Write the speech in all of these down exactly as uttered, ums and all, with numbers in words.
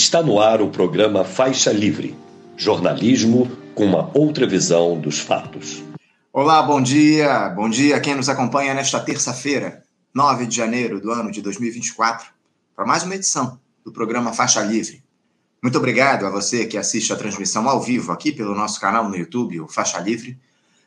Está no ar o programa Faixa Livre, jornalismo com uma outra visão dos fatos. Olá, bom dia. Bom dia a quem nos acompanha nesta terça-feira, nove de janeiro do ano de dois mil e vinte e quatro, para mais uma edição do programa Faixa Livre. Muito obrigado a você que assiste a transmissão ao vivo aqui pelo nosso canal no YouTube, o Faixa Livre.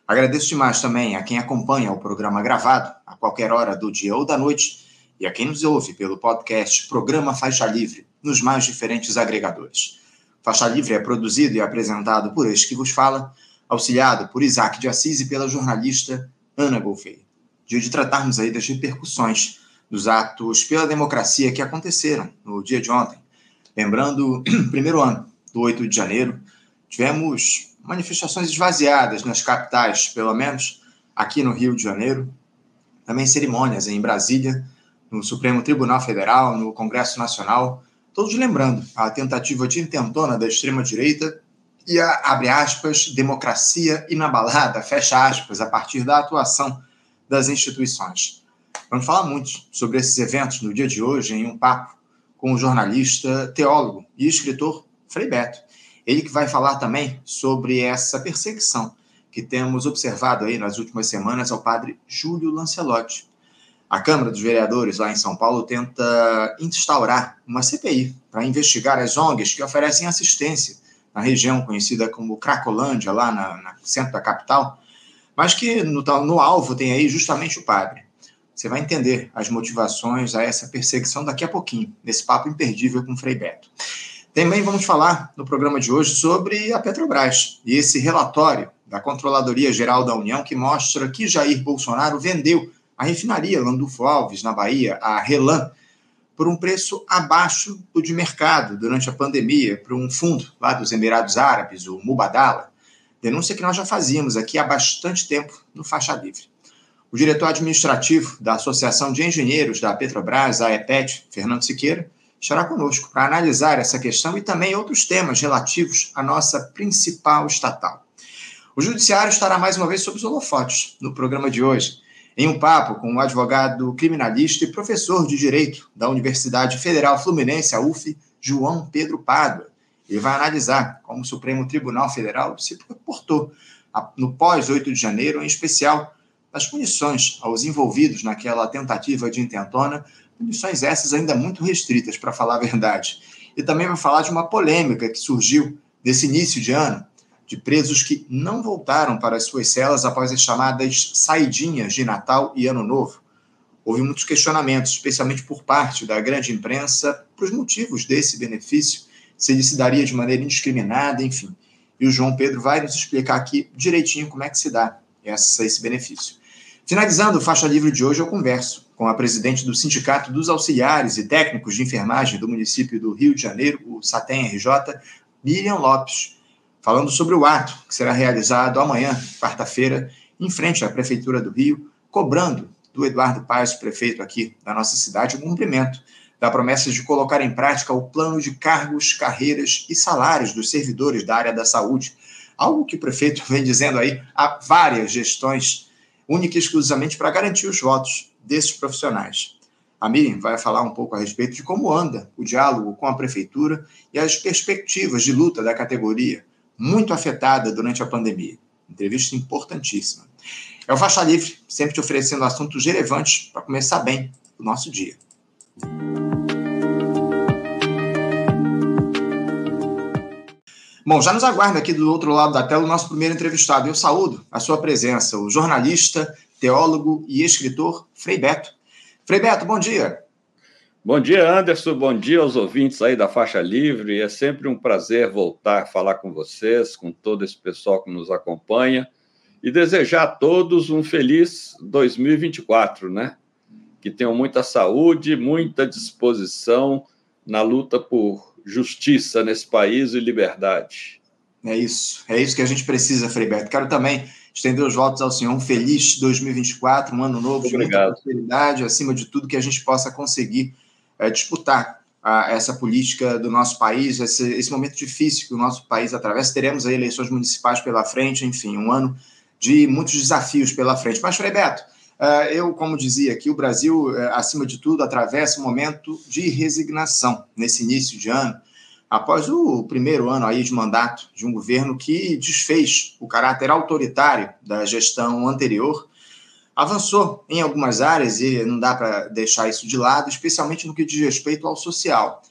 Agradeço demais também a quem acompanha o programa gravado a qualquer hora do dia ou da noite e a quem nos ouve pelo podcast Programa Faixa Livre, nos mais diferentes agregadores. Faixa Livre é produzido e apresentado por este que vos fala, auxiliado por Isaac de Assis e pela jornalista Ana Gouveia. Dia de tratarmos aí das repercussões dos atos pela democracia que aconteceram no dia de ontem. Lembrando, primeiro ano do oito de janeiro, tivemos manifestações esvaziadas nas capitais, pelo menos aqui no Rio de Janeiro, também cerimônias em Brasília, no Supremo Tribunal Federal, no Congresso Nacional, todos lembrando a tentativa intentona da extrema-direita e a, abre aspas, democracia inabalada, fecha aspas, a partir da atuação das instituições. Vamos falar muito sobre esses eventos no dia de hoje em um papo com o jornalista, teólogo e escritor Frei Betto. Ele que vai falar também sobre essa perseguição que temos observado aí nas últimas semanas ao padre Júlio Lancelotti. A Câmara dos Vereadores, lá em São Paulo, tenta instaurar uma C P I para investigar as O N Gs que oferecem assistência na região conhecida como Cracolândia, lá no centro da capital, mas que no, no alvo tem aí justamente o padre. Você vai entender as motivações a essa perseguição daqui a pouquinho, nesse papo imperdível com o Frei Betto. Também vamos falar no programa de hoje sobre a Petrobras e esse relatório da Controladoria Geral da União que mostra que Jair Bolsonaro vendeu a refinaria Landulpho Alves, na Bahia, a Relan, por um preço abaixo do de mercado durante a pandemia, para um fundo lá dos Emirados Árabes, o Mubadala, denúncia que nós já fazíamos aqui há bastante tempo no Faixa Livre. O diretor administrativo da Associação de Engenheiros da Petrobras, a Aepet, Fernando Siqueira, estará conosco para analisar essa questão e também outros temas relativos à nossa principal estatal. O Judiciário estará mais uma vez sob os holofotes no programa de hoje, em um papo com um advogado criminalista e professor de Direito da Universidade Federal Fluminense, a U F F, João Pedro Pádua. Ele vai analisar como o Supremo Tribunal Federal se comportou no pós oito de janeiro, em especial as punições aos envolvidos naquela tentativa de intentona, punições essas ainda muito restritas, para falar a verdade. E também vai falar de uma polêmica que surgiu nesse início de ano, de presos que não voltaram para as suas celas após as chamadas saidinhas de Natal e Ano Novo. Houve muitos questionamentos, especialmente por parte da grande imprensa, para os motivos desse benefício, se ele se daria de maneira indiscriminada, enfim. E o João Pedro vai nos explicar aqui direitinho como é que se dá essa, esse benefício. Finalizando o Faixa Livre de hoje, eu converso com a presidente do Sindicato dos Auxiliares e Técnicos de Enfermagem do município do Rio de Janeiro, o SatemRJ, Miriam Lopes, falando sobre o ato que será realizado amanhã, quarta-feira, em frente à Prefeitura do Rio, cobrando do Eduardo Paes, prefeito aqui da nossa cidade, o cumprimento da promessa de colocar em prática o plano de cargos, carreiras e salários dos servidores da área da saúde, algo que o prefeito vem dizendo aí há várias gestões, única e exclusivamente para garantir os votos desses profissionais. A Miriam vai falar um pouco a respeito de como anda o diálogo com a Prefeitura e as perspectivas de luta da categoria, muito afetada durante a pandemia. Entrevista importantíssima. É o Faixa Livre, sempre te oferecendo assuntos relevantes para começar bem o nosso dia. Bom, já nos aguarda aqui do outro lado da tela o nosso primeiro entrevistado. Eu saúdo a sua presença, o jornalista, teólogo e escritor Frei Betto. Frei Betto, bom dia. Bom dia, Anderson. Bom dia aos ouvintes aí da Faixa Livre. É sempre um prazer voltar a falar com vocês, com todo esse pessoal que nos acompanha, e desejar a todos um feliz dois mil e vinte e quatro, né? Que tenham muita saúde, muita disposição na luta por justiça nesse país e liberdade. É isso. É isso que a gente precisa, Frei Betto. Quero também estender os votos ao senhor. Um feliz dois mil e vinte e quatro, um ano novo, muito de muita prosperidade, acima de tudo que a gente possa conseguir É disputar a, essa política do nosso país, esse, esse momento difícil que o nosso país atravessa. Teremos aí eleições municipais pela frente, enfim, um ano de muitos desafios pela frente. Mas, Frei Betto, uh, eu, como dizia aqui, o Brasil, uh, acima de tudo, atravessa um momento de resignação nesse início de ano, após o primeiro ano aí de mandato de um governo que desfez o caráter autoritário da gestão anterior, avançou em algumas áreas, e não dá para deixar isso de lado, especialmente no que diz respeito ao social,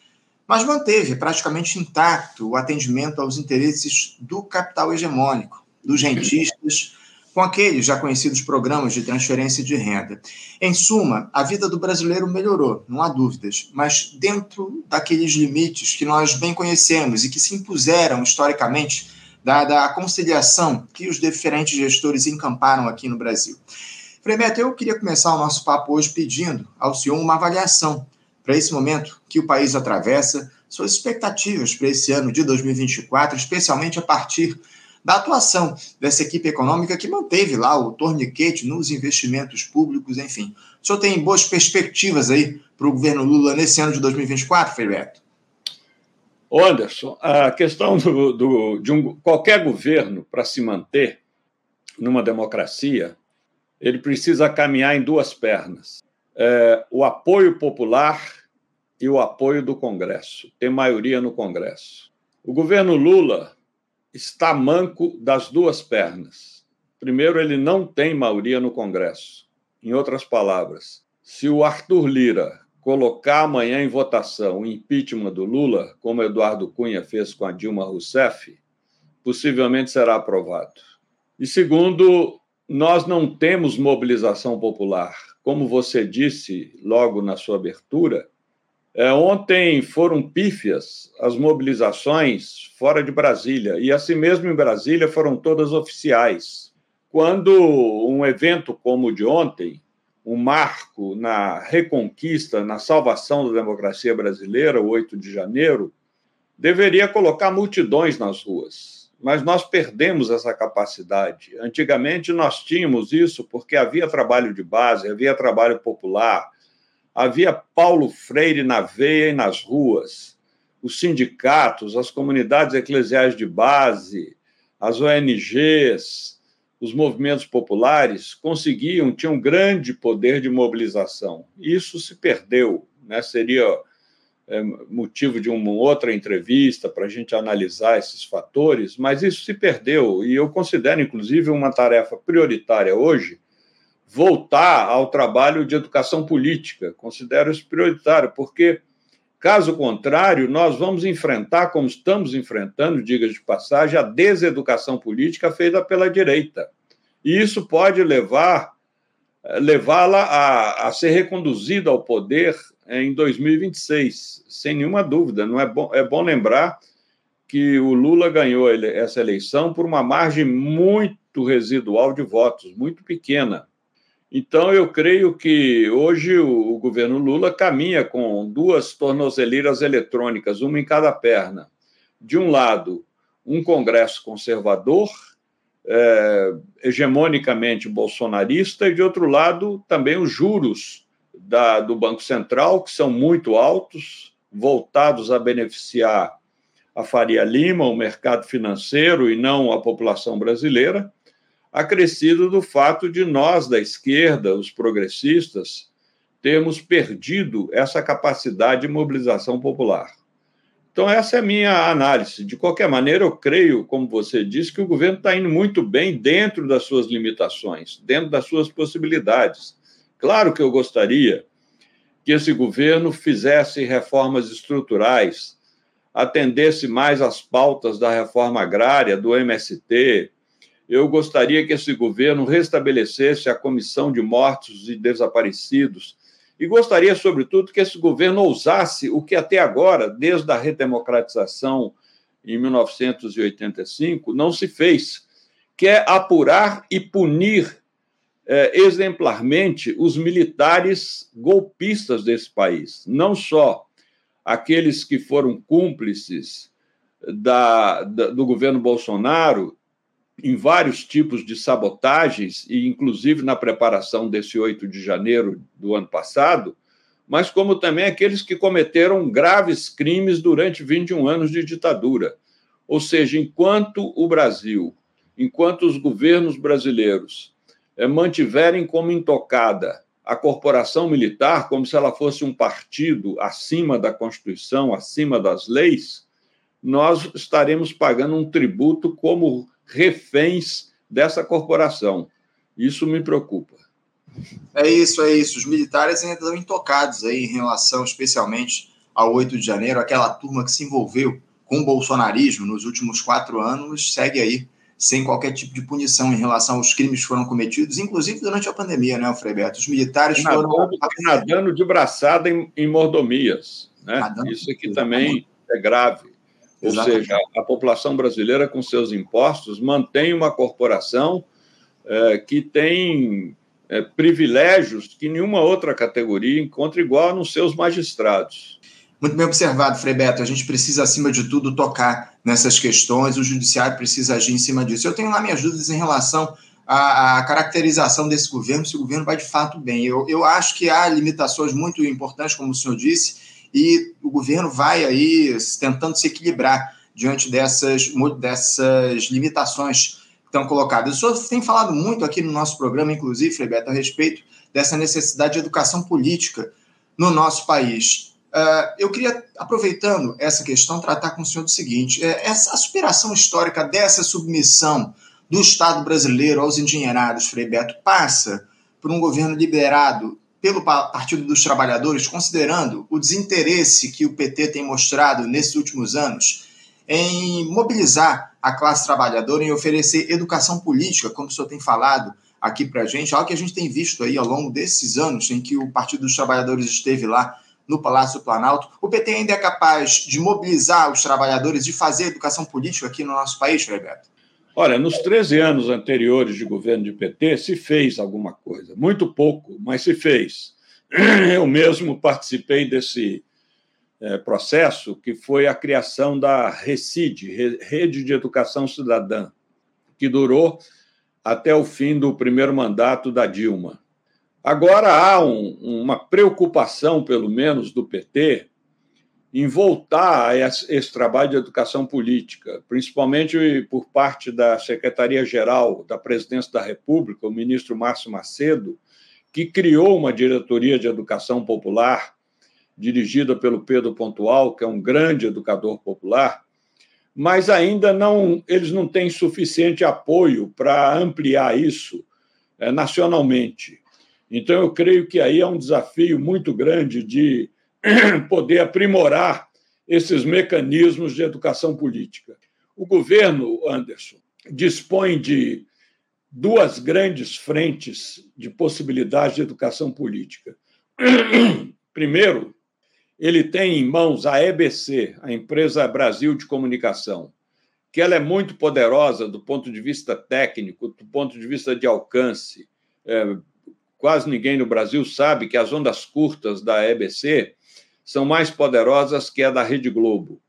mas manteve praticamente intacto o atendimento aos interesses do capital hegemônico, dos rentistas, com aqueles já conhecidos programas de transferência de renda. Em suma, a vida do brasileiro melhorou, não há dúvidas, mas dentro daqueles limites que nós bem conhecemos e que se impuseram historicamente, dada a conciliação que os diferentes gestores encamparam aqui no Brasil. Frei Betto, eu queria começar o nosso papo hoje pedindo ao senhor uma avaliação para esse momento que o país atravessa, suas expectativas para esse ano de dois mil e vinte e quatro, especialmente a partir da atuação dessa equipe econômica que manteve lá o torniquete nos investimentos públicos, enfim. O senhor tem boas perspectivas aí para o governo Lula nesse ano de dois mil e vinte e quatro, Frei Betto? Anderson, a questão do, do, de um, qualquer governo, para se manter numa democracia, ele precisa caminhar em duas pernas. É, o apoio popular e o apoio do Congresso. Tem maioria no Congresso. O governo Lula está manco das duas pernas. Primeiro, ele não tem maioria no Congresso. Em outras palavras, se o Arthur Lira colocar amanhã em votação o impeachment do Lula, como Eduardo Cunha fez com a Dilma Rousseff, possivelmente será aprovado. E segundo, nós não temos mobilização popular. Como você disse logo na sua abertura, É, ontem foram pífias as mobilizações fora de Brasília, e assim mesmo em Brasília foram todas oficiais. Quando um evento como o de ontem, um marco na reconquista, na salvação da democracia brasileira, o oito de janeiro, deveria colocar multidões nas ruas, mas nós perdemos essa capacidade. Antigamente nós tínhamos isso porque havia trabalho de base, havia trabalho popular, havia Paulo Freire na veia e nas ruas, os sindicatos, as comunidades eclesiais de base, as O N Gs, os movimentos populares conseguiam, tinham grande poder de mobilização. Isso se perdeu, né? Seria é, motivo de uma outra entrevista para a gente analisar esses fatores, mas isso se perdeu, e eu considero, inclusive, uma tarefa prioritária hoje voltar ao trabalho de educação política. Considero isso prioritário, porque, caso contrário, nós vamos enfrentar, como estamos enfrentando, diga-se de passagem, a deseducação política feita pela direita. E isso pode levar, levá-la a, a ser reconduzida ao poder em dois mil e vinte e seis, sem nenhuma dúvida. Não é, bom, é bom lembrar que o Lula ganhou ele, essa eleição por uma margem muito residual de votos, muito pequena. Então, eu creio que hoje o governo Lula caminha com duas tornozeleiras eletrônicas, uma em cada perna. De um lado, um Congresso conservador, é, hegemonicamente bolsonarista, e de outro lado, também os juros da, do Banco Central, que são muito altos, voltados a beneficiar a Faria Lima, o mercado financeiro e não a população brasileira, acrescido do fato de nós, da esquerda, os progressistas, termos perdido essa capacidade de mobilização popular. Então, essa é a minha análise. De qualquer maneira, eu creio, como você disse, que o governo está indo muito bem dentro das suas limitações, dentro das suas possibilidades. Claro que eu gostaria que esse governo fizesse reformas estruturais, atendesse mais às pautas da reforma agrária, do M S T, Eu gostaria que esse governo restabelecesse a comissão de mortos e desaparecidos e gostaria, sobretudo, que esse governo ousasse o que até agora, desde a redemocratização em mil novecentos e oitenta e cinco, não se fez, que é apurar e punir eh, exemplarmente os militares golpistas desse país, não só aqueles que foram cúmplices da, da, do governo Bolsonaro, em vários tipos de sabotagens, e inclusive na preparação desse oito de janeiro do ano passado, mas como também aqueles que cometeram graves crimes durante vinte e um anos de ditadura. Ou seja, enquanto o Brasil, enquanto os governos brasileiros eh, mantiverem como intocada a corporação militar, como se ela fosse um partido acima da Constituição, acima das leis, nós estaremos pagando um tributo como reféns dessa corporação. Isso me preocupa. É isso, é isso. Os militares ainda estão intocados aí em relação, especialmente, ao oito de janeiro. Aquela turma que se envolveu com o bolsonarismo nos últimos quatro anos segue aí sem qualquer tipo de punição em relação aos crimes que foram cometidos, inclusive durante a pandemia, né, Frei Betto? Os militares nadando, foram... nadando de braçada em, em mordomias, né? Nadando. Isso aqui também é grave. Ou Exatamente. seja, a população brasileira, com seus impostos, mantém uma corporação é, que tem é, privilégios que nenhuma outra categoria encontra igual nos seus magistrados. Muito bem observado, Frei Betto. A gente precisa, acima de tudo, tocar nessas questões. O judiciário precisa agir em cima disso. Eu tenho lá minhas dúvidas em relação à, à caracterização desse governo, se o governo vai de fato bem. Eu, eu acho que há limitações muito importantes, como o senhor disse, e o governo vai aí tentando se equilibrar diante dessas, dessas limitações que estão colocadas. O senhor tem falado muito aqui no nosso programa, inclusive, Frei Betto, a respeito dessa necessidade de educação política no nosso país. Uh, eu queria, aproveitando essa questão, tratar com o senhor do seguinte, é, essa, a superação histórica dessa submissão do Estado brasileiro aos endinheirados, Frei Betto, passa por um governo liderado pelo Partido dos Trabalhadores, considerando o desinteresse que o P T tem mostrado nesses últimos anos em mobilizar a classe trabalhadora, em oferecer educação política, como o senhor tem falado aqui para a gente, algo que a gente tem visto aí ao longo desses anos em que o Partido dos Trabalhadores esteve lá no Palácio do Planalto. O P T ainda é capaz de mobilizar os trabalhadores, de fazer educação política aqui no nosso país, Frei Betto? Olha, nos treze anos anteriores de governo de P T, se fez alguma coisa. Muito pouco, mas se fez. Eu mesmo participei desse é, processo, que foi a criação da RECID, Rede de Educação Cidadã, que durou até o fim do primeiro mandato da Dilma. Agora, há um, uma preocupação, pelo menos, do P T em voltar a esse, esse trabalho de educação política, principalmente por parte da Secretaria-Geral da Presidência da República, o ministro Márcio Macedo, que criou uma diretoria de educação popular dirigida pelo Pedro Pontual, que é um grande educador popular, mas ainda não, eles não têm suficiente apoio para ampliar isso é, nacionalmente. Então, eu creio que aí é um desafio muito grande de poder aprimorar esses mecanismos de educação política. O governo, Anderson, dispõe de duas grandes frentes de possibilidades de educação política. Primeiro, ele tem em mãos a E B C, a Empresa Brasil de Comunicação, que ela é muito poderosa do ponto de vista técnico, do ponto de vista de alcance. É, Quase ninguém no Brasil sabe que as ondas curtas da E B C são mais poderosas que a da Rede Globo.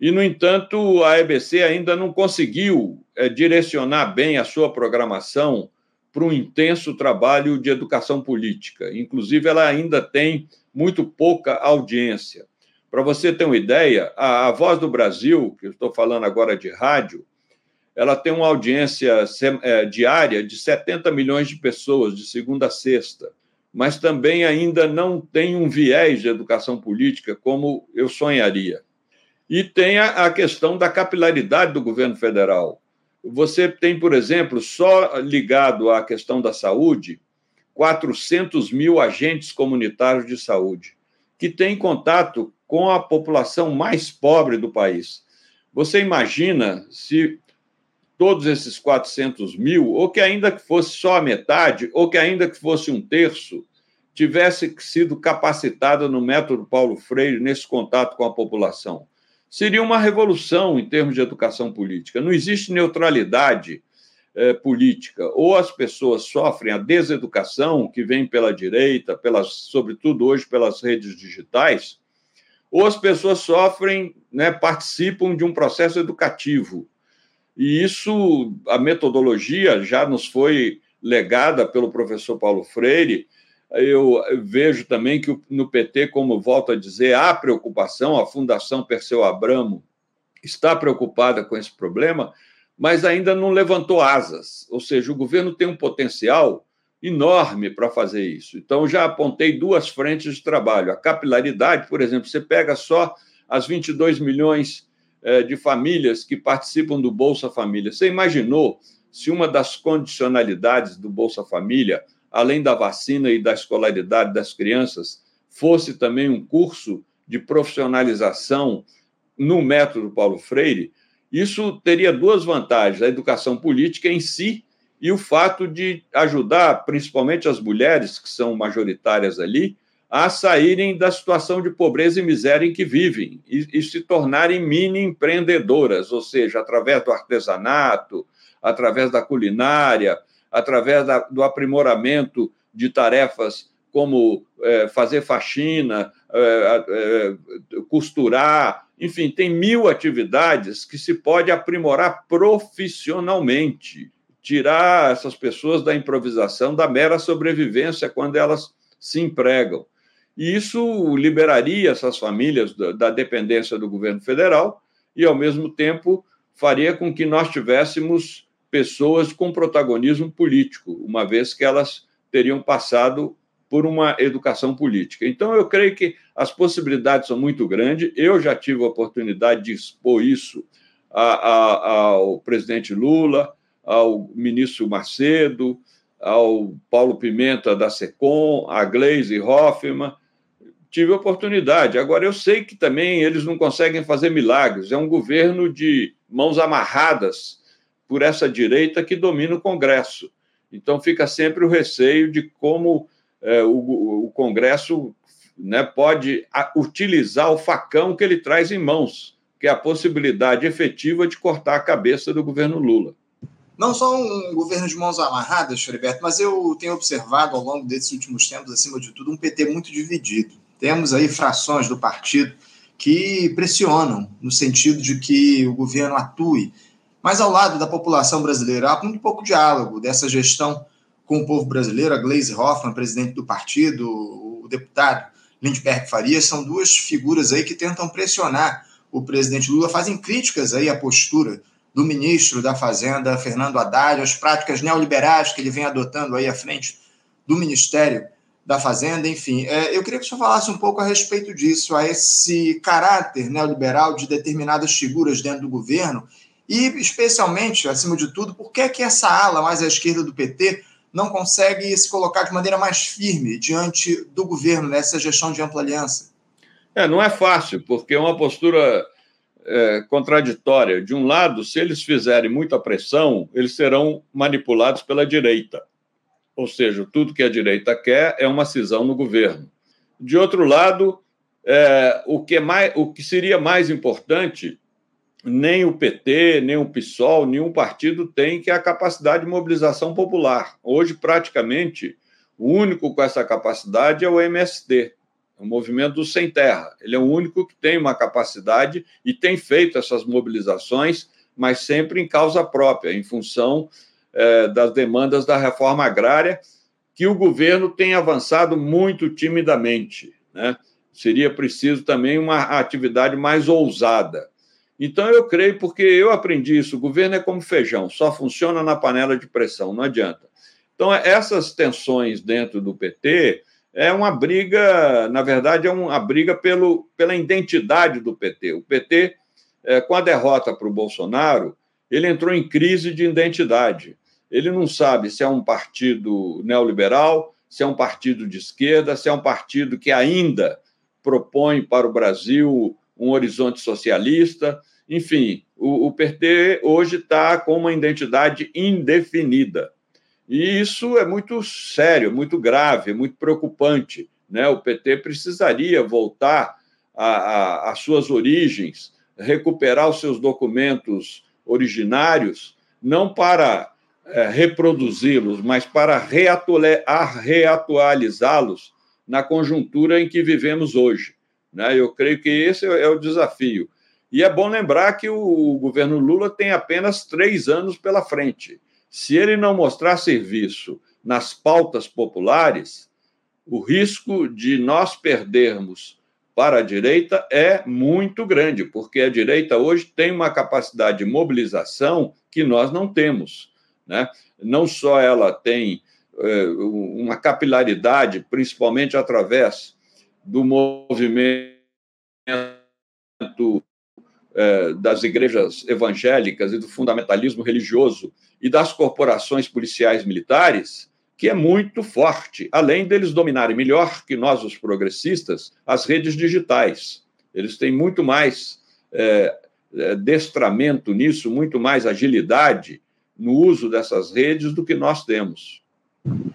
E, no entanto, a E B C ainda não conseguiu é, direcionar bem a sua programação para um intenso trabalho de educação política. Inclusive, ela ainda tem muito pouca audiência. Para você ter uma ideia, a, a Voz do Brasil, que eu estou falando agora de rádio, ela tem uma audiência diária de setenta milhões de pessoas, de segunda a sexta, mas também ainda não tem um viés de educação política como eu sonharia. E tem a questão da capilaridade do governo federal. Você tem, por exemplo, só ligado à questão da saúde, quatrocentos mil agentes comunitários de saúde, que têm contato com a população mais pobre do país. Você imagina se todos esses quatrocentos mil, ou que ainda que fosse só a metade, ou que ainda que fosse um terço, tivesse sido capacitada no método Paulo Freire, nesse contato com a população. Seria uma revolução em termos de educação política. Não existe neutralidade eh, política. Ou as pessoas sofrem a deseducação, que vem pela direita, pelas, sobretudo hoje pelas redes digitais, ou as pessoas sofrem, né, participam de um processo educativo. E isso, a metodologia já nos foi legada pelo professor Paulo Freire. Eu vejo também que no P T, como volto a dizer, há preocupação, a Fundação Perseu Abramo está preocupada com esse problema, mas ainda não levantou asas, ou seja, o governo tem um potencial enorme para fazer isso. Então, já apontei duas frentes de trabalho. A capilaridade, por exemplo, você pega só as vinte e dois milhões é, de famílias que participam do Bolsa Família. Você imaginou se uma das condicionalidades do Bolsa Família, além da vacina e da escolaridade das crianças, fosse também um curso de profissionalização no método Paulo Freire? Isso teria duas vantagens, a educação política em si e o fato de ajudar, principalmente as mulheres, que são majoritárias ali, a saírem da situação de pobreza e miséria em que vivem e, e se tornarem mini-empreendedoras, ou seja, através do artesanato, através da culinária, através da, do aprimoramento de tarefas como é, fazer faxina, é, é, costurar, enfim, tem mil atividades que se pode aprimorar profissionalmente, tirar essas pessoas da improvisação, da mera sobrevivência quando elas se empregam. E isso liberaria essas famílias da, da dependência do governo federal e, ao mesmo tempo, faria com que nós tivéssemos pessoas com protagonismo político, uma vez que elas teriam passado por uma educação política. Então, eu creio que as possibilidades são muito grandes. Eu já tive a oportunidade de expor isso a, a, ao presidente Lula, ao ministro Macedo, ao Paulo Pimenta da SECOM, a Gleisi Hoffmann. Tive a oportunidade. Agora, eu sei que também eles não conseguem fazer milagres. É um governo de mãos amarradas por essa direita que domina o Congresso. Então, fica sempre o receio de como É, o, o Congresso, né, pode a, utilizar o facão que ele traz em mãos, que é a possibilidade efetiva de cortar a cabeça do governo Lula. Não só um governo de mãos amarradas, Frei Betto, mas eu tenho observado ao longo desses últimos tempos, acima de tudo, um P T muito dividido. Temos aí frações do partido que pressionam no sentido de que o governo atue, mas ao lado da população brasileira há muito pouco diálogo dessa gestão com o povo brasileiro. A Gleisi Hoffmann, presidente do partido, o deputado Lindbergh Farias, são duas figuras aí que tentam pressionar o presidente Lula, fazem críticas aí à postura do ministro da Fazenda, Fernando Haddad, às práticas neoliberais que ele vem adotando aí à frente do Ministério da Fazenda. Enfim, eu queria que o senhor falasse um pouco a respeito disso, a esse caráter neoliberal de determinadas figuras dentro do governo e, especialmente, acima de tudo, por que é que essa ala mais à esquerda do P T não consegue se colocar de maneira mais firme diante do governo nessa gestão de ampla aliança? É, não é fácil, porque é uma postura é, contraditória. De um lado, se eles fizerem muita pressão, eles serão manipulados pela direita. Ou seja, tudo que a direita quer é uma cisão no governo. De outro lado, é, o, que é mais, o que seria mais importante, nem o P T, nem o P SOL, nenhum partido tem, que é a capacidade de mobilização popular. Hoje, praticamente, o único com essa capacidade é o M S T, o Movimento do Sem Terra. Ele é o único que tem uma capacidade e tem feito essas mobilizações, mas sempre em causa própria, em função eh, das demandas da reforma agrária, que o governo tem avançado muito timidamente, né? Seria preciso também uma atividade mais ousada. Então, eu creio, porque eu aprendi isso, o governo é como feijão, só funciona na panela de pressão, não adianta. Então, essas tensões dentro do P T é uma briga, na verdade, é uma briga pelo, pela identidade do P T. O P T, é, com a derrota para o Bolsonaro, ele entrou em crise de identidade. Ele não sabe se é um partido neoliberal, se é um partido de esquerda, se é um partido que ainda propõe para o Brasil um horizonte socialista. Enfim, o, o P T hoje está com uma identidade indefinida. E isso é muito sério, muito grave, muito preocupante, né? O P T precisaria voltar às suas origens, recuperar os seus documentos originários, não para é, reproduzi-los, mas para reatualizá-los na conjuntura em que vivemos hoje. Eu creio que esse é o desafio. E é bom lembrar que o governo Lula tem apenas três anos pela frente. Se ele não mostrar serviço nas pautas populares, o risco de nós perdermos para a direita é muito grande, porque a direita hoje tem uma capacidade de mobilização que nós não temos, né? Não só ela tem é, uma capilaridade, principalmente através do movimento eh, das igrejas evangélicas e do fundamentalismo religioso e das corporações policiais militares, que é muito forte, além deles dominarem melhor que nós, os progressistas, as redes digitais. Eles têm muito mais eh, destramento nisso, muito mais agilidade no uso dessas redes do que nós temos.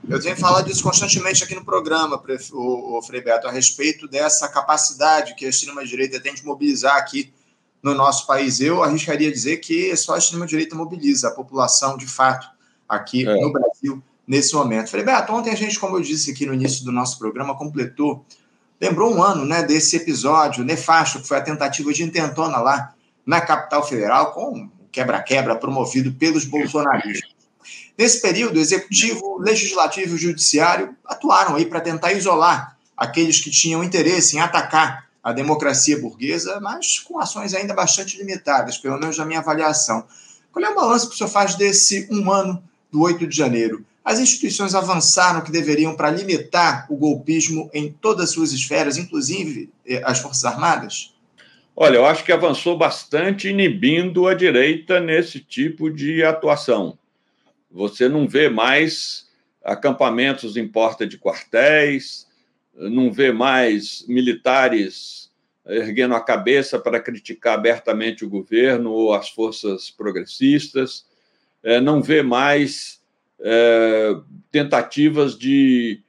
Eu tenho falado isso constantemente aqui no programa, o Frei Betto, a respeito dessa capacidade que a extrema-direita tem de mobilizar aqui no nosso país. Eu arriscaria dizer que só a extrema-direita mobiliza a população, de fato, aqui é. no Brasil, nesse momento. Frei Betto, ontem a gente, como eu disse aqui no início do nosso programa, completou, lembrou um ano, né, desse episódio nefasto, que foi a tentativa de intentona lá na capital federal, com quebra-quebra promovido pelos bolsonaristas. Nesse período, executivo, legislativo e judiciário atuaram aí para tentar isolar aqueles que tinham interesse em atacar a democracia burguesa, mas com ações ainda bastante limitadas, pelo menos na minha avaliação. Qual é o balanço que o senhor faz desse um ano do oito de janeiro? As instituições avançaram o que deveriam para limitar o golpismo em todas as suas esferas, inclusive as Forças Armadas? Olha, eu acho que avançou bastante inibindo a direita nesse tipo de atuação. Você não vê mais acampamentos em porta de quartéis, não vê mais militares erguendo a cabeça para criticar abertamente o governo ou as forças progressistas, não vê mais é, tentativas de,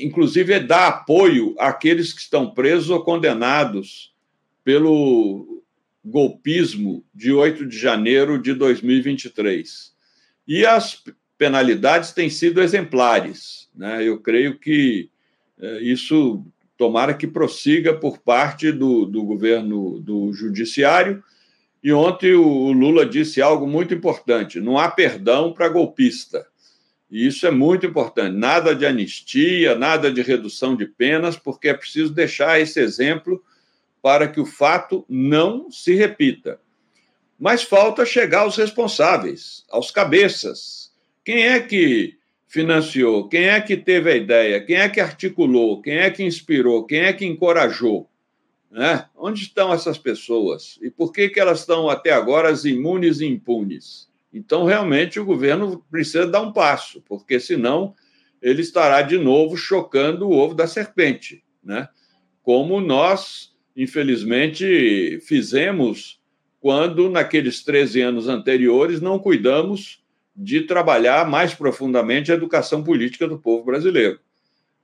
inclusive, dar apoio àqueles que estão presos ou condenados pelo golpismo de oito de janeiro de dois mil e vinte e três. E as penalidades têm sido exemplares, né? Eu creio que isso, tomara que prossiga por parte do, do governo, do judiciário. E ontem o Lula disse algo muito importante: não há perdão para golpista. E isso é muito importante. Nada de anistia, nada de redução de penas, porque é preciso deixar esse exemplo para que o fato não se repita. Mas falta chegar aos responsáveis, aos cabeças. Quem é que financiou? Quem é que teve a ideia? Quem é que articulou? Quem é que inspirou? Quem é que encorajou? Né? Onde estão essas pessoas? E por que que elas estão até agora as imunes e impunes? Então, realmente, o governo precisa dar um passo, porque senão ele estará de novo chocando o ovo da serpente, né? Como nós, infelizmente, fizemos quando, naqueles treze anos anteriores, não cuidamos de trabalhar mais profundamente a educação política do povo brasileiro.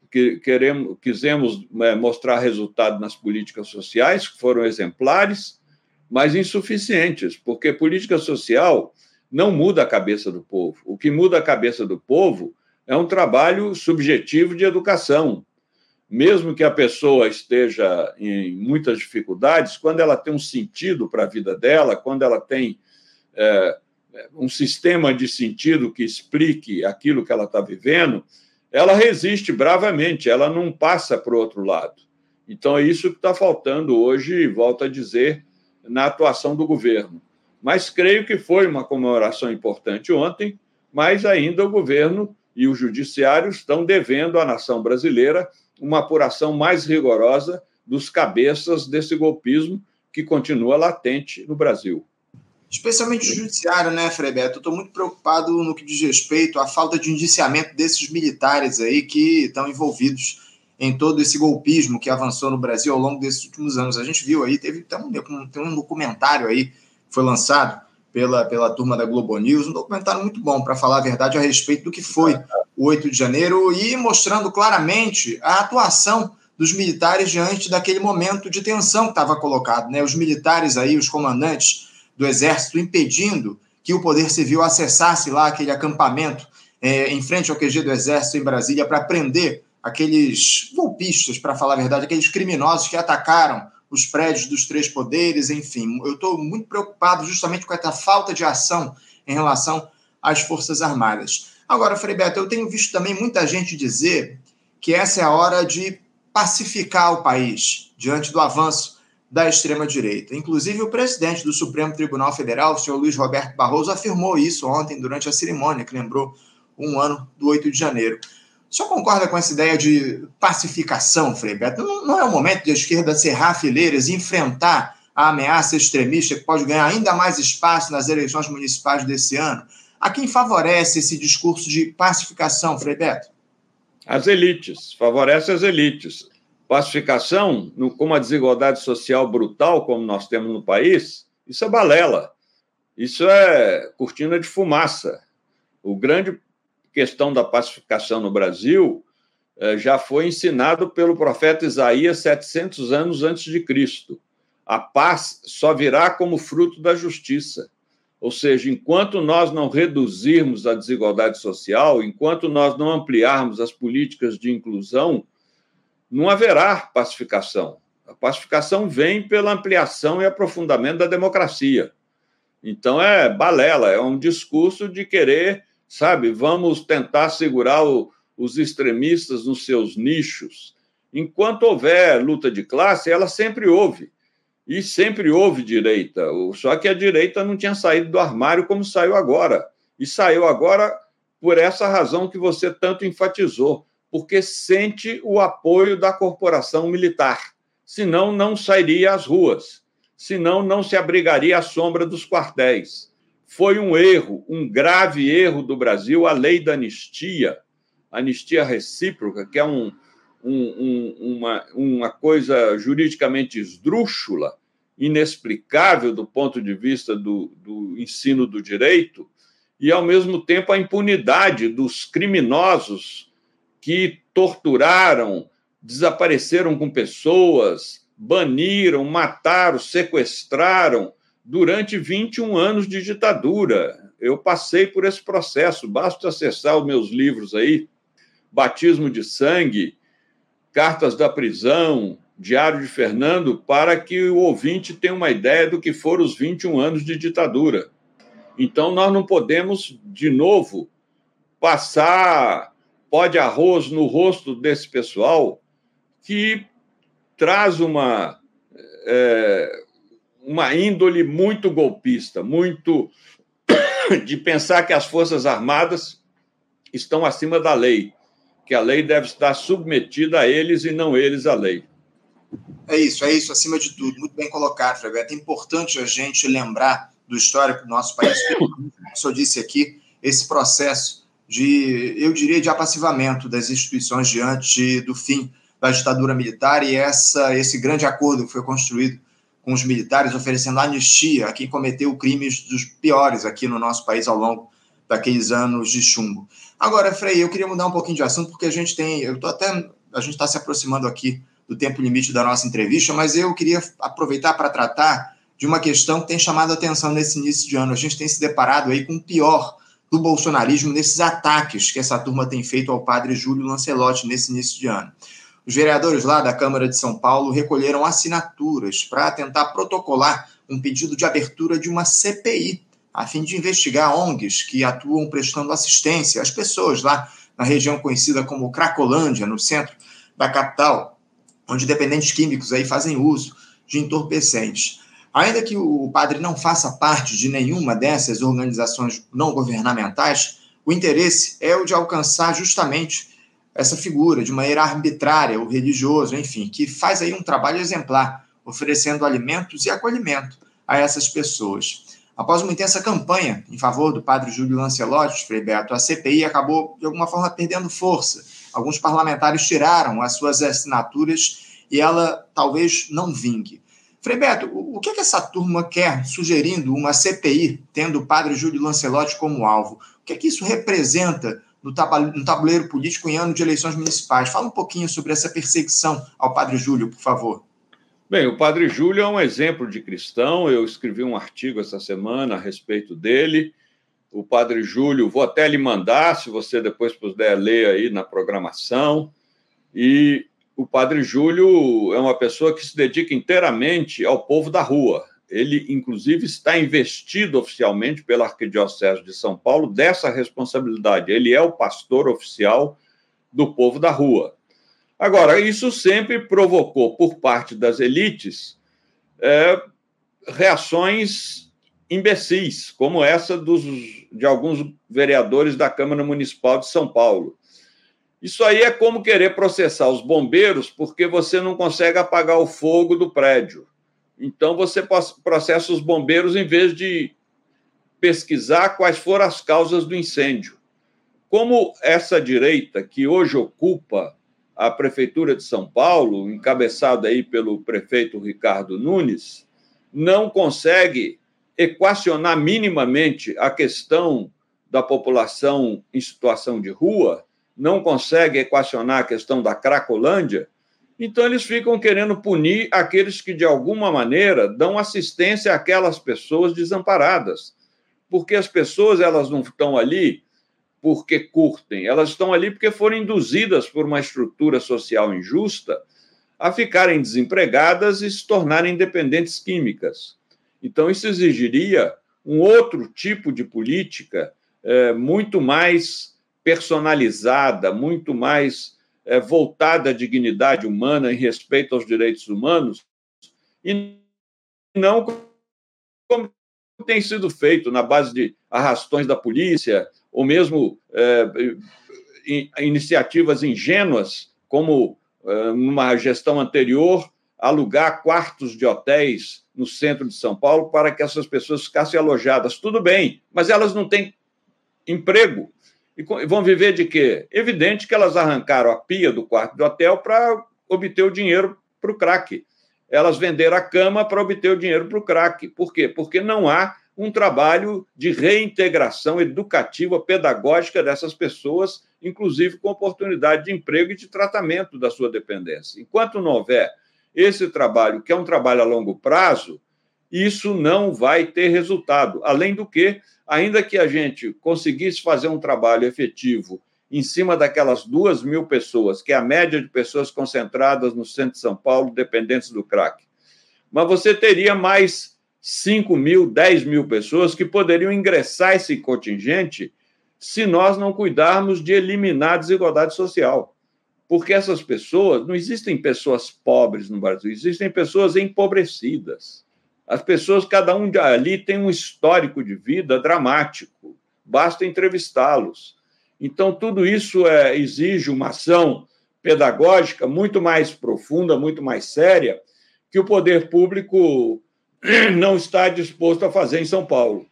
Que, queremos, quisemos é, mostrar resultado nas políticas sociais, que foram exemplares, mas insuficientes, porque política social não muda a cabeça do povo. O que muda a cabeça do povo é um trabalho subjetivo de educação. Mesmo que a pessoa esteja em muitas dificuldades, quando ela tem um sentido para a vida dela, quando ela tem é, um sistema de sentido que explique aquilo que ela está vivendo, ela resiste bravamente, ela não passa para o outro lado. Então, é isso que está faltando hoje, volto a dizer, na atuação do governo. Mas creio que foi uma comemoração importante ontem, mas ainda o governo e o judiciário estão devendo à nação brasileira uma apuração mais rigorosa dos cabeças desse golpismo que continua latente no Brasil. Especialmente o judiciário, né, Frei Betto? Eu estou muito preocupado no que diz respeito à falta de indiciamento desses militares aí que estão envolvidos em todo esse golpismo que avançou no Brasil ao longo desses últimos anos. A gente viu aí, teve tem um, tem um documentário aí que foi lançado pela, pela turma da Globo News, um documentário muito bom, para falar a verdade, a respeito do que foi o oito de janeiro, e mostrando claramente a atuação dos militares diante daquele momento de tensão que estava colocado, né? Os militares aí, os comandantes do Exército, impedindo que o Poder Civil acessasse lá aquele acampamento é, em frente ao Q G do Exército em Brasília, para prender aqueles golpistas, para falar a verdade, aqueles criminosos que atacaram os prédios dos três poderes. Enfim, eu estou muito preocupado justamente com essa falta de ação em relação às Forças Armadas. Agora, Frei Betto, eu tenho visto também muita gente dizer que essa é a hora de pacificar o país diante do avanço da extrema-direita. Inclusive, o presidente do Supremo Tribunal Federal, o senhor Luiz Roberto Barroso, afirmou isso ontem durante a cerimônia que lembrou um ano do oito de janeiro. O senhor concorda com essa ideia de pacificação, Frei Betto? Não, não é o momento de a esquerda cerrar fileiras e enfrentar a ameaça extremista, que pode ganhar ainda mais espaço nas eleições municipais desse ano? A quem favorece esse discurso de pacificação, Frei Betto? As elites, favorece as elites. Pacificação, com uma desigualdade social brutal como nós temos no país, isso é balela, isso é cortina de fumaça. O grande questão da pacificação no Brasil eh, já foi ensinado pelo profeta Isaías setecentos anos antes de Cristo. A paz só virá como fruto da justiça. Ou seja, enquanto nós não reduzirmos a desigualdade social, enquanto nós não ampliarmos as políticas de inclusão, não haverá pacificação. A pacificação vem pela ampliação e aprofundamento da democracia. Então, é balela, é um discurso de querer, sabe, vamos tentar segurar o, os extremistas nos seus nichos. Enquanto houver luta de classe, ela sempre houve. E sempre houve direita, só que a direita não tinha saído do armário como saiu agora. E saiu agora por essa razão que você tanto enfatizou, porque sente o apoio da corporação militar. Senão, não sairia às ruas. Senão, não se abrigaria à sombra dos quartéis. Foi um erro, um grave erro do Brasil, a lei da anistia, anistia recíproca, que é um... Um, um, uma, uma coisa juridicamente esdrúxula, inexplicável do ponto de vista do, do ensino do direito, e, ao mesmo tempo, a impunidade dos criminosos que torturaram, desapareceram com pessoas, baniram, mataram, sequestraram durante vinte e um anos de ditadura. Eu passei por esse processo, basta acessar os meus livros aí, Batismo de Sangue, Cartas da Prisão, Diário de Fernando, para que o ouvinte tenha uma ideia do que foram os vinte e um anos de ditadura. Então, nós não podemos, de novo, passar pó de arroz no rosto desse pessoal que traz uma, é, uma índole muito golpista, muito de pensar que as Forças Armadas estão acima da lei, que a lei deve estar submetida a eles e não eles à lei. É isso, é isso, acima de tudo. Muito bem colocado, Frei Betto. É importante a gente lembrar do histórico do nosso país, como eu disse aqui, esse processo de, eu diria, de apassivamento das instituições diante do fim da ditadura militar e essa, esse grande acordo que foi construído com os militares, oferecendo anistia a quem cometeu crimes dos piores aqui no nosso país ao longo daqueles anos de chumbo. Agora, Frei, eu queria mudar um pouquinho de assunto, porque a gente tem, eu tô até, a gente está se aproximando aqui do tempo limite da nossa entrevista, mas eu queria aproveitar para tratar de uma questão que tem chamado a atenção nesse início de ano. A gente tem se deparado aí com o pior do bolsonarismo nesses ataques que essa turma tem feito ao padre Júlio Lancelotti nesse início de ano. Os vereadores lá da Câmara de São Paulo recolheram assinaturas para tentar protocolar um pedido de abertura de uma C P I, a fim de investigar O N Gs que atuam prestando assistência às pessoas lá na região conhecida como Cracolândia, no centro da capital, onde dependentes químicos aí fazem uso de entorpecentes. Ainda que o padre não faça parte de nenhuma dessas organizações não governamentais, o interesse é o de alcançar justamente essa figura de maneira arbitrária, o religioso, enfim, que faz aí um trabalho exemplar, oferecendo alimentos e acolhimento a essas pessoas. Após uma intensa campanha em favor do padre Júlio Lancelotti, Frei Betto, a C P I acabou, de alguma forma, perdendo força. Alguns parlamentares tiraram as suas assinaturas e ela talvez não vingue. Frei Betto, o que é que essa turma quer sugerindo uma C P I, tendo o padre Júlio Lancelotti como alvo? O que é que isso representa no tabuleiro político em ano de eleições municipais? Fala um pouquinho sobre essa perseguição ao padre Júlio, por favor. Bem, o padre Júlio é um exemplo de cristão, eu escrevi um artigo essa semana a respeito dele. O padre Júlio, vou até lhe mandar, se você depois puder ler aí na programação. E o padre Júlio é uma pessoa que se dedica inteiramente ao povo da rua. Ele, inclusive, está investido oficialmente pela Arquidiocese de São Paulo dessa responsabilidade. Ele é o pastor oficial do povo da rua. Agora, isso sempre provocou, por parte das elites, é, reações imbecis, como essa dos, de alguns vereadores da Câmara Municipal de São Paulo. Isso aí é como querer processar os bombeiros porque você não consegue apagar o fogo do prédio. Então, você processa os bombeiros em vez de pesquisar quais foram as causas do incêndio. Como essa direita, que hoje ocupa a Prefeitura de São Paulo, encabeçada aí pelo prefeito Ricardo Nunes, não consegue equacionar minimamente a questão da população em situação de rua, não consegue equacionar a questão da Cracolândia, então eles ficam querendo punir aqueles que, de alguma maneira, dão assistência àquelas pessoas desamparadas, porque as pessoas elas não estão ali porque curtem, elas estão ali porque foram induzidas por uma estrutura social injusta a ficarem desempregadas e se tornarem dependentes químicas. Então, isso exigiria um outro tipo de política é, muito mais personalizada, muito mais é, voltada à dignidade humana e respeito aos direitos humanos, e não como tem sido feito na base de arrastões da polícia, ou mesmo é, iniciativas ingênuas, como é, numa gestão anterior, alugar quartos de hotéis no centro de São Paulo para que essas pessoas ficassem alojadas. Tudo bem, mas elas não têm emprego. E vão viver de quê? Evidente que elas arrancaram a pia do quarto de hotel para obter o dinheiro para o crack. Elas venderam a cama para obter o dinheiro para o crack. Por quê? Porque não há um trabalho de reintegração educativa, pedagógica dessas pessoas, inclusive com oportunidade de emprego e de tratamento da sua dependência. Enquanto não houver esse trabalho, que é um trabalho a longo prazo, isso não vai ter resultado. Além do que, ainda que a gente conseguisse fazer um trabalho efetivo em cima daquelas duas mil pessoas, que é a média de pessoas concentradas no centro de São Paulo, dependentes do crack, mas você teria mais cinco mil, dez mil pessoas que poderiam ingressar esse contingente se nós não cuidarmos de eliminar a desigualdade social. Porque essas pessoas, não existem pessoas pobres no Brasil, existem pessoas empobrecidas. As pessoas, cada um ali tem um histórico de vida dramático, basta entrevistá-los. Então, tudo isso é, exige uma ação pedagógica muito mais profunda, muito mais séria, que o poder público não está disposto a fazer em São Paulo.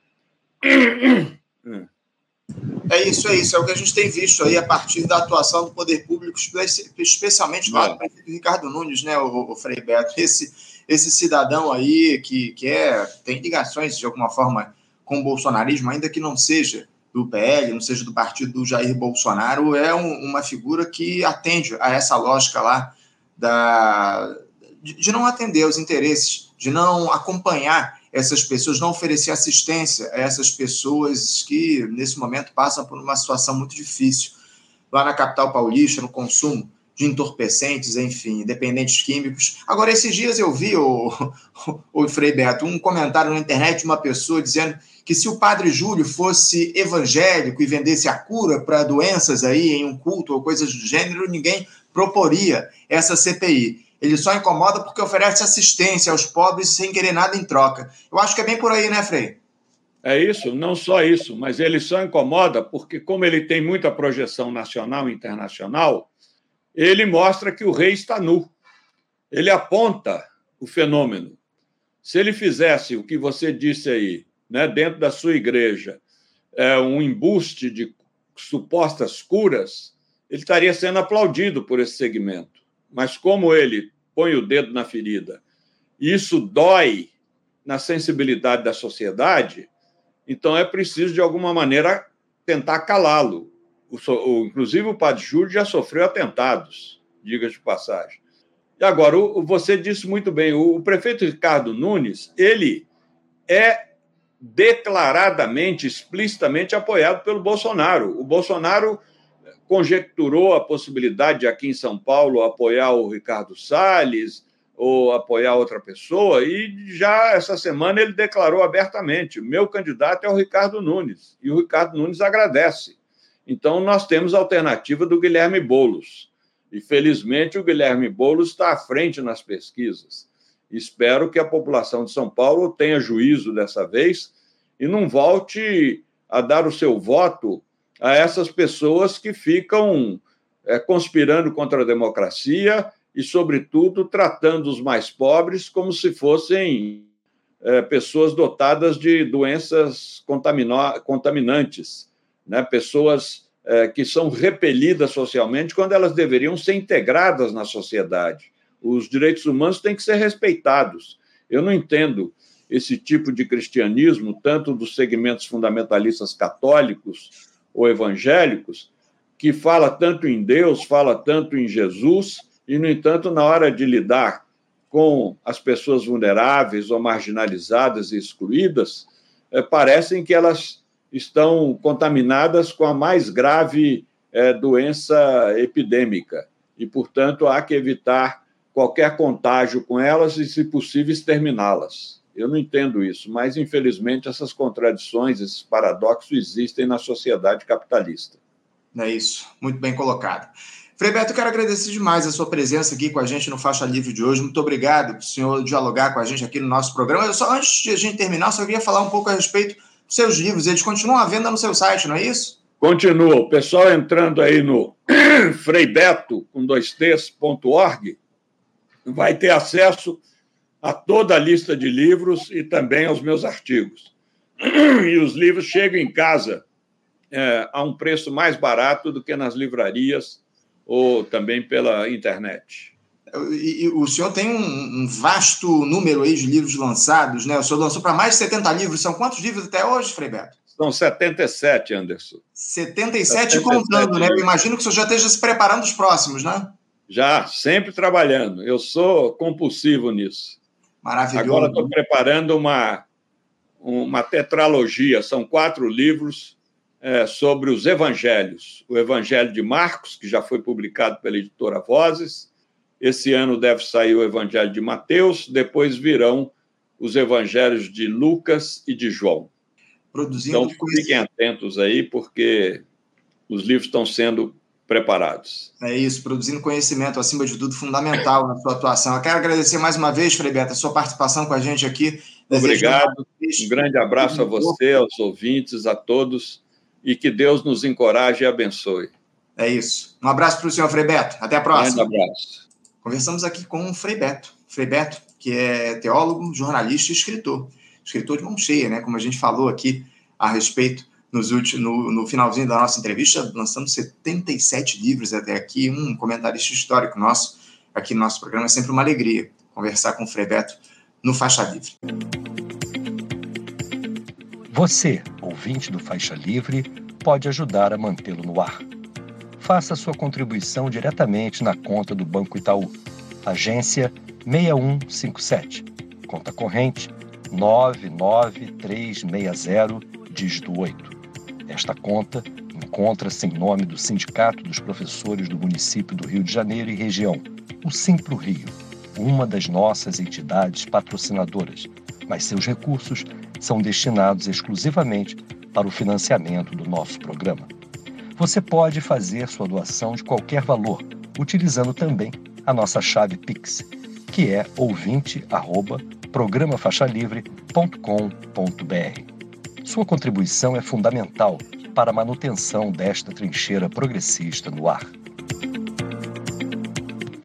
É isso, é isso. É o que a gente tem visto aí a partir da atuação do poder público, especialmente lá do prefeito Ricardo Nunes, né, o, o Frei Betto? Esse, esse cidadão aí que, que é, tem ligações, de alguma forma, com o bolsonarismo, ainda que não seja do P L, não seja do partido do Jair Bolsonaro, é um, uma figura que atende a essa lógica lá da, de, de não atender aos interesses, de não acompanhar essas pessoas, não oferecer assistência a essas pessoas que, nesse momento, passam por uma situação muito difícil. Lá na capital paulista, no consumo de entorpecentes, enfim, dependentes químicos. Agora, esses dias eu vi, o, o, o Frei Betto, um comentário na internet de uma pessoa dizendo que se o padre Júlio fosse evangélico e vendesse a cura para doenças aí em um culto ou coisas do gênero, ninguém proporia essa C P I. Ele só incomoda porque oferece assistência aos pobres sem querer nada em troca. Eu acho que é bem por aí, né, Frei? É isso, não só isso, mas ele só incomoda porque, como ele tem muita projeção nacional e internacional, ele mostra que o rei está nu. Ele aponta o fenômeno. Se ele fizesse o que você disse aí, né, dentro da sua igreja, é, um embuste de supostas curas, ele estaria sendo aplaudido por esse segmento. Mas como ele põe o dedo na ferida, e isso dói na sensibilidade da sociedade, então é preciso, de alguma maneira, tentar calá-lo. Inclusive, o padre Júlio já sofreu atentados, diga-se de passagem. E agora, você disse muito bem, o prefeito Ricardo Nunes, ele é declaradamente, explicitamente apoiado pelo Bolsonaro. O Bolsonaro conjecturou a possibilidade de aqui em São Paulo apoiar o Ricardo Salles ou apoiar outra pessoa, e já essa semana ele declarou abertamente: meu candidato é o Ricardo Nunes, e o Ricardo Nunes agradece. Então, nós temos a alternativa do Guilherme Boulos, e, felizmente, o Guilherme Boulos está à frente nas pesquisas. Espero que a população de São Paulo tenha juízo dessa vez e não volte a dar o seu voto a essas pessoas que ficam é, conspirando contra a democracia e, sobretudo, tratando os mais pobres como se fossem é, pessoas dotadas de doenças contaminantes, né? Pessoas é, que são repelidas socialmente quando elas deveriam ser integradas na sociedade. Os direitos humanos têm que ser respeitados. Eu não entendo esse tipo de cristianismo, tanto dos segmentos fundamentalistas católicos ou evangélicos, que fala tanto em Deus, fala tanto em Jesus, e, no entanto, na hora de lidar com as pessoas vulneráveis ou marginalizadas e excluídas, eh, parecem que elas estão contaminadas com a mais grave eh, doença epidêmica. E, portanto, há que evitar qualquer contágio com elas e, se possível, exterminá-las. Eu não entendo isso, mas, infelizmente, essas contradições, esses paradoxos existem na sociedade capitalista. É isso, muito bem colocado. Frei Betto, quero agradecer demais a sua presença aqui com a gente no Faixa Livre de hoje. Muito obrigado por o senhor dialogar com a gente aqui no nosso programa. Eu só, antes de a gente terminar, eu só queria falar um pouco a respeito dos seus livros. Eles continuam à venda no seu site, não é isso? Continua. O pessoal entrando aí no frei betto ponto org vai ter acesso a toda a lista de livros e também aos meus artigos. E os livros chegam em casa é, a um preço mais barato do que nas livrarias ou também pela internet. E, e o senhor tem um, um vasto número aí de livros lançados, né? O senhor lançou para mais de setenta livros. São quantos livros até hoje, Frei Betto? São setenta e sete, Anderson. setenta e sete, setenta e sete contando, né? Eu imagino que o senhor já esteja se preparando os próximos, né? Já, sempre trabalhando. Eu sou compulsivo nisso. Maravilhoso. Agora estou preparando uma, uma tetralogia, são quatro livros é, sobre os evangelhos. O Evangelho de Marcos, que já foi publicado pela editora Vozes. Esse ano deve sair o Evangelho de Mateus, depois virão os evangelhos de Lucas e de João. Produzindo então, fiquem atentos aí, porque os livros estão sendo preparados. É isso, produzindo conhecimento, acima de tudo, fundamental na sua atuação. Eu quero agradecer mais uma vez, Frei Betto, a sua participação com a gente aqui. Obrigado, um grande abraço a você, aos ouvintes, a todos, e que Deus nos encoraje e abençoe. É isso. Um abraço para o senhor, Frei Betto. Até a próxima. Um abraço. Conversamos aqui com o Frei Betto. Frei Betto, que é teólogo, jornalista e escritor. Escritor de mão cheia, né? Como a gente falou aqui a respeito Nos últimos, no, no finalzinho da nossa entrevista, lançamos setenta e sete livros até aqui, um comentarista histórico nosso aqui no nosso programa. É sempre uma alegria conversar com o Frei Betto no Faixa Livre. Você, ouvinte do Faixa Livre, pode ajudar a mantê-lo no ar. Faça sua contribuição diretamente na conta do Banco Itaú, agência seis um cinco sete, conta corrente nove nove três seis zero dígito oito. Esta conta encontra-se em nome do Sindicato dos Professores do Município do Rio de Janeiro e Região, o Simpro Rio, uma das nossas entidades patrocinadoras, mas seus recursos são destinados exclusivamente para o financiamento do nosso programa. Você pode fazer sua doação de qualquer valor, utilizando também a nossa chave Pix, que é ouvinte arroba programa faixa livre ponto com ponto br. Sua contribuição é fundamental para a manutenção desta trincheira progressista no ar.